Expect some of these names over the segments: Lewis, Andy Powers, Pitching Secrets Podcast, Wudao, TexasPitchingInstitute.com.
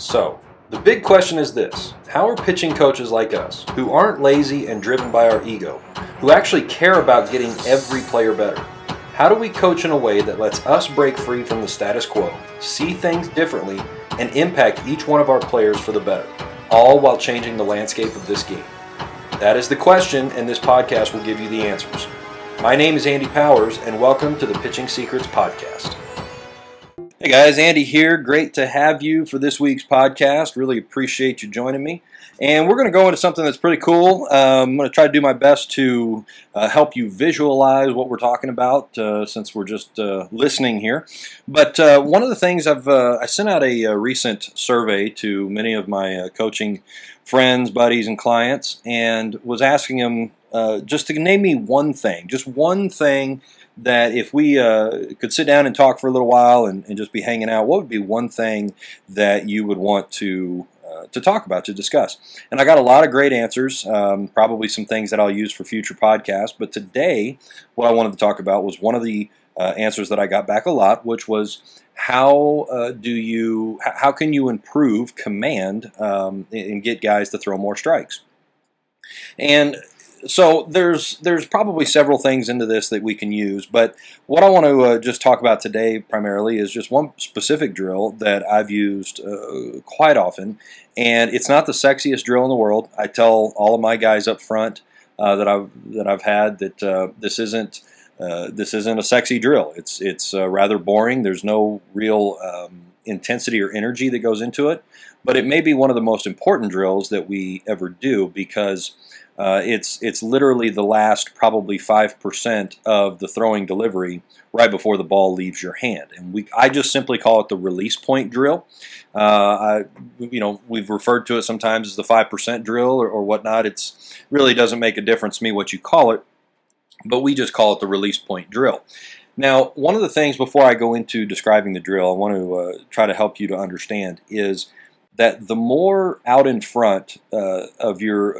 So, the big question is this: how are pitching coaches like us, who aren't lazy and driven by our ego, who actually care about getting every player better, how do we coach in a way that lets us break free from the status quo, see things differently, and impact each one of our players for the better, all while changing the landscape of this game? That is the question, and this podcast will give you the answers. My name is Andy Powers, and welcome to the Pitching Secrets Podcast. Hey guys, Andy here. Great to have you for this week's podcast. Really appreciate you joining me. And we're going to go into something that's pretty cool. I'm going to try to do my best to help you visualize what we're talking about since we're just listening here. But one of the things I sent out a recent survey to many of my coaching friends, buddies, and clients, and was asking them just to name me one thing, just one thing that if we could sit down and talk for a little while and just be hanging out, what would be one thing that you would want to talk about, to discuss? And I got a lot of great answers, probably some things that I'll use for future podcasts. But today, what I wanted to talk about was one of the answers that I got back a lot, which was how can you improve command and get guys to throw more strikes? And so there's probably several things into this that we can use, but what I want to just talk about today primarily is just one specific drill that I've used quite often, and it's not the sexiest drill in the world. I tell all of my guys up front that I've had that this isn't a sexy drill. It's rather boring. There's no real intensity or energy that goes into it, but it may be one of the most important drills that we ever do because it's literally the last probably 5% of the throwing delivery right before the ball leaves your hand, and I just simply call it the release point drill. We've referred to it sometimes as the 5% drill or whatnot. It's really doesn't make a difference to me what you call it, but we just call it the release point drill. Now, one of the things before I go into describing the drill, I want to try to help you to understand is that the more out in front of your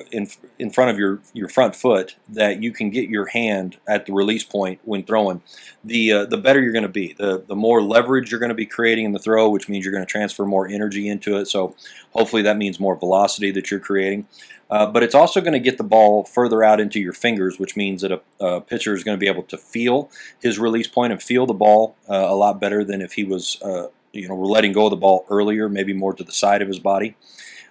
front foot that you can get your hand at the release point when throwing, the better you're going to be. The more leverage you're going to be creating in the throw, which means you're going to transfer more energy into it. So hopefully that means more velocity that you're creating. But it's also going to get the ball further out into your fingers, which means that a pitcher is going to be able to feel his release point and feel the ball a lot better than if he was we're letting go of the ball earlier, maybe more to the side of his body.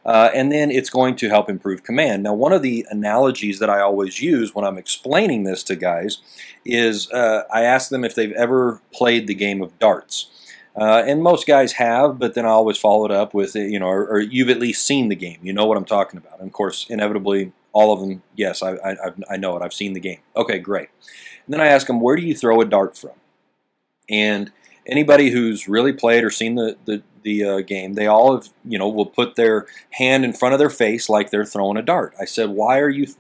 And then it's going to help improve command. Now, one of the analogies that I always use when I'm explaining this to guys is I ask them if they've ever played the game of darts. And most guys have, but then I always follow it up with, or you've at least seen the game. You know what I'm talking about. And, of course, inevitably, all of them, yes, I know it. I've seen the game. Okay, great. And then I ask them, where do you throw a dart from? And anybody who's really played or seen the game, they all have, will put their hand in front of their face like they're throwing a dart. I said, why are you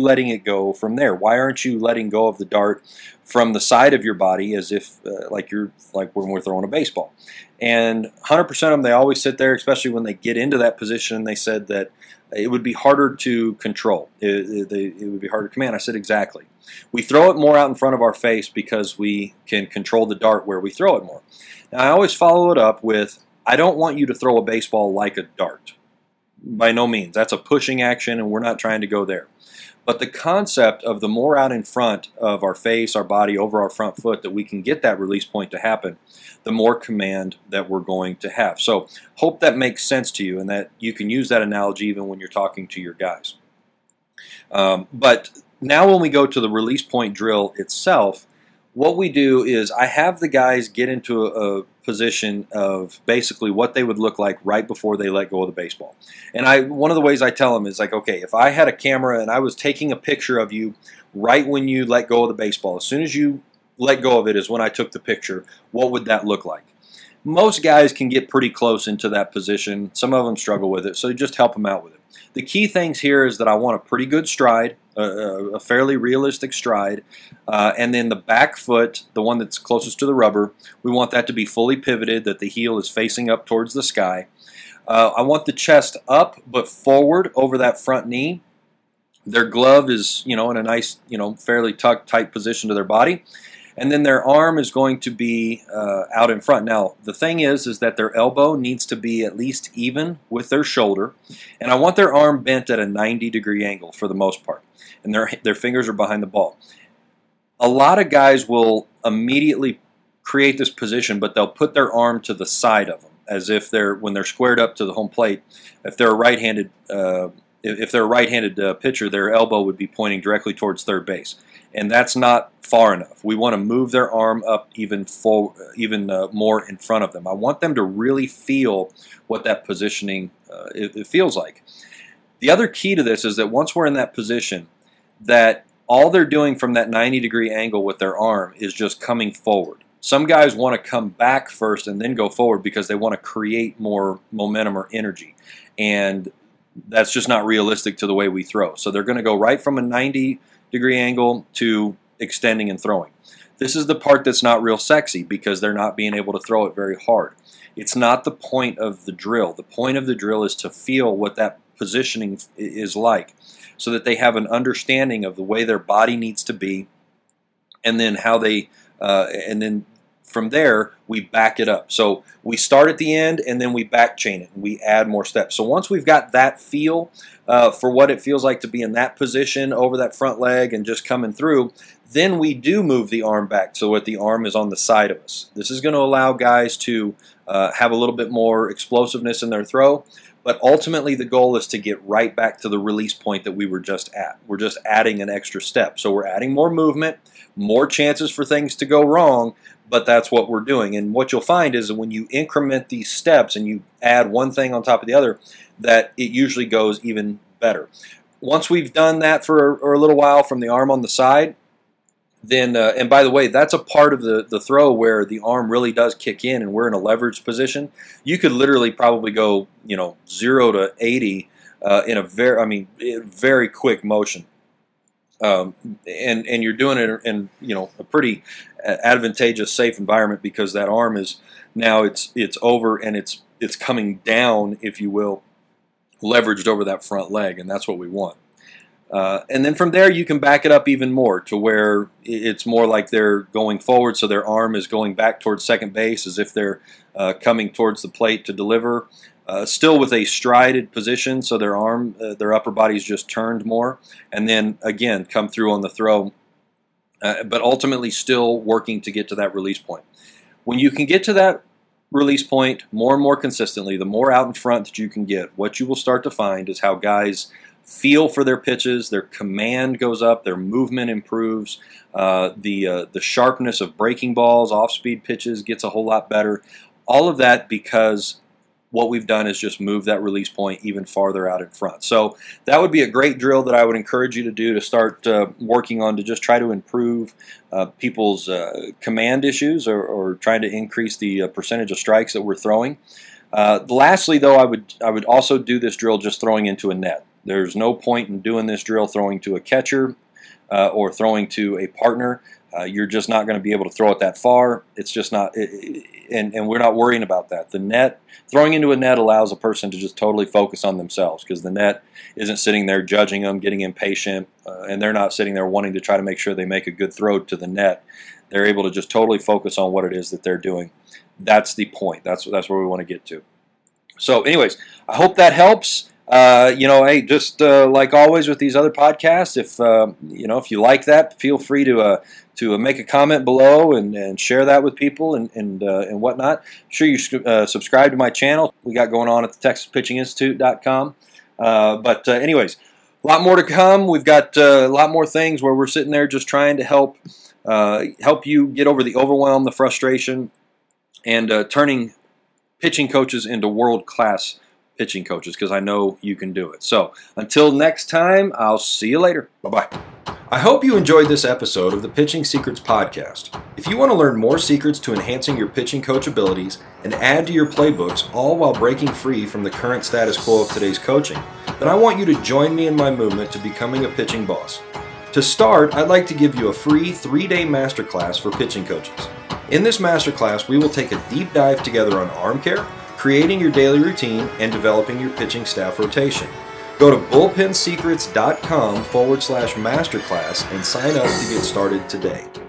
letting it go from there? Why aren't you letting go of the dart from the side of your body as if like when we're throwing a baseball? And 100% of them, they always sit there, especially when they get into that position. They said that it would be harder to control. It would be harder to command. I said, exactly. We throw it more out in front of our face because we can control the dart where we throw it more. Now, I always follow it up with, I don't want you to throw a baseball like a dart. By no means. That's a pushing action, and we're not trying to go there. But the concept of the more out in front of our face, our body, over our front foot that we can get that release point to happen, the more command that we're going to have. So hope that makes sense to you and that you can use that analogy even when you're talking to your guys. But now when we go to the release point drill itself, what we do is I have the guys get into a position of basically what they would look like right before they let go of the baseball. And one of the ways I tell them is like, okay, if I had a camera and I was taking a picture of you right when you let go of the baseball, as soon as you let go of it is when I took the picture, what would that look like? Most guys can get pretty close into that position. Some of them struggle with it, so just help them out with it. The key things here is that I want a pretty good stride, a fairly realistic stride, and then the back foot, the one that's closest to the rubber, we want that to be fully pivoted, that the heel is facing up towards the sky. I want the chest up but forward over that front knee. Their glove is, in a nice, fairly tucked, tight position to their body. and then their arm is going to be out in front. Now, the thing is that their elbow needs to be at least even with their shoulder, and I want their arm bent at a 90-degree angle for the most part, and their fingers are behind the ball. A lot of guys will immediately create this position, but they'll put their arm to the side of them, as if when they're squared up to the home plate. If they're a right-handed pitcher, their elbow would be pointing directly towards third base, and that's not far enough. We want to move their arm up even more in front of them. I want them to really feel what that positioning it feels like. The other key to this is that once we're in that position, that all they're doing from that 90-degree angle with their arm is just coming forward. Some guys want to come back first and then go forward because they want to create more momentum or energy, and that's just not realistic to the way we throw. So they're going to go right from a 90-degree angle to extending and throwing. This is the part that's not real sexy because they're not being able to throw it very hard. It's not the point of the drill. The point of the drill is to feel what that positioning is like so that they have an understanding of the way their body needs to be, and then how they from there, we back it up. So we start at the end, and then we back chain it, and we add more steps. So once we've got that feel for what it feels like to be in that position over that front leg and just coming through, then we do move the arm back so that the arm is on the side of us. This is going to allow guys to have a little bit more explosiveness in their throw, but ultimately the goal is to get right back to the release point that we were just at. We're just adding an extra step. So we're adding more movement, more chances for things to go wrong, but that's what we're doing. And what you'll find is that when you increment these steps and you add one thing on top of the other, that it usually goes even better. Once we've done that for a little while from the arm on the side, then, and by the way, that's a part of the throw where the arm really does kick in and we're in a leverage position. You could literally probably go, 0 to 80 in a very quick motion. And you're doing it in a pretty advantageous, safe environment because that arm is now it's over and it's coming down, if you will, leveraged over that front leg, and that's what we want. And then from there, you can back it up even more to where it's more like they're going forward, so their arm is going back towards second base as if they're coming towards the plate to deliver, still with a strided position, so their arm, their upper body is just turned more, and then, again, come through on the throw, but ultimately still working to get to that release point. When you can get to that release point more and more consistently, the more out in front that you can get, what you will start to find is how guys feel for their pitches, their command goes up, their movement improves, the sharpness of breaking balls, off-speed pitches gets a whole lot better. All of that because what we've done is just move that release point even farther out in front. So that would be a great drill that I would encourage you to do, to start working on, to just try to improve people's command issues, or trying to increase the percentage of strikes that we're throwing. Lastly, though, I would also do this drill just throwing into a net. There's no point in doing this drill throwing to a catcher or throwing to a partner. You're just not going to be able to throw it that far. It's just not, and we're not worrying about that. The net, throwing into a net allows a person to just totally focus on themselves, because the net isn't sitting there judging them, getting impatient, and they're not sitting there wanting to try to make sure they make a good throw to the net. They're able to just totally focus on what it is that they're doing. That's the point. That's where we want to get to. So anyways, I hope that helps. Like always with these other podcasts, if you like that, feel free to make a comment below and share that with people and whatnot. I'm sure you subscribe to my channel we got going on at the TexasPitchingInstitute.com. Anyways, a lot more to come. We've got a lot more things where we're sitting there just trying to help you get over the overwhelm, the frustration, and turning pitching coaches into world-class pitching coaches, because I know you can do it. So until next time, I'll see you later. Bye-bye. I hope you enjoyed this episode of the Pitching Secrets Podcast. If you want to learn more secrets to enhancing your pitching coach abilities and add to your playbooks, all while breaking free from the current status quo of today's coaching, then I want you to join me in my movement to becoming a pitching boss. To start, I'd like to give you a free 3-day masterclass for pitching coaches. In this masterclass, we will take a deep dive together on arm care, creating your daily routine, and developing your pitching staff rotation. Go to bullpensecrets.com/masterclass and sign up to get started today.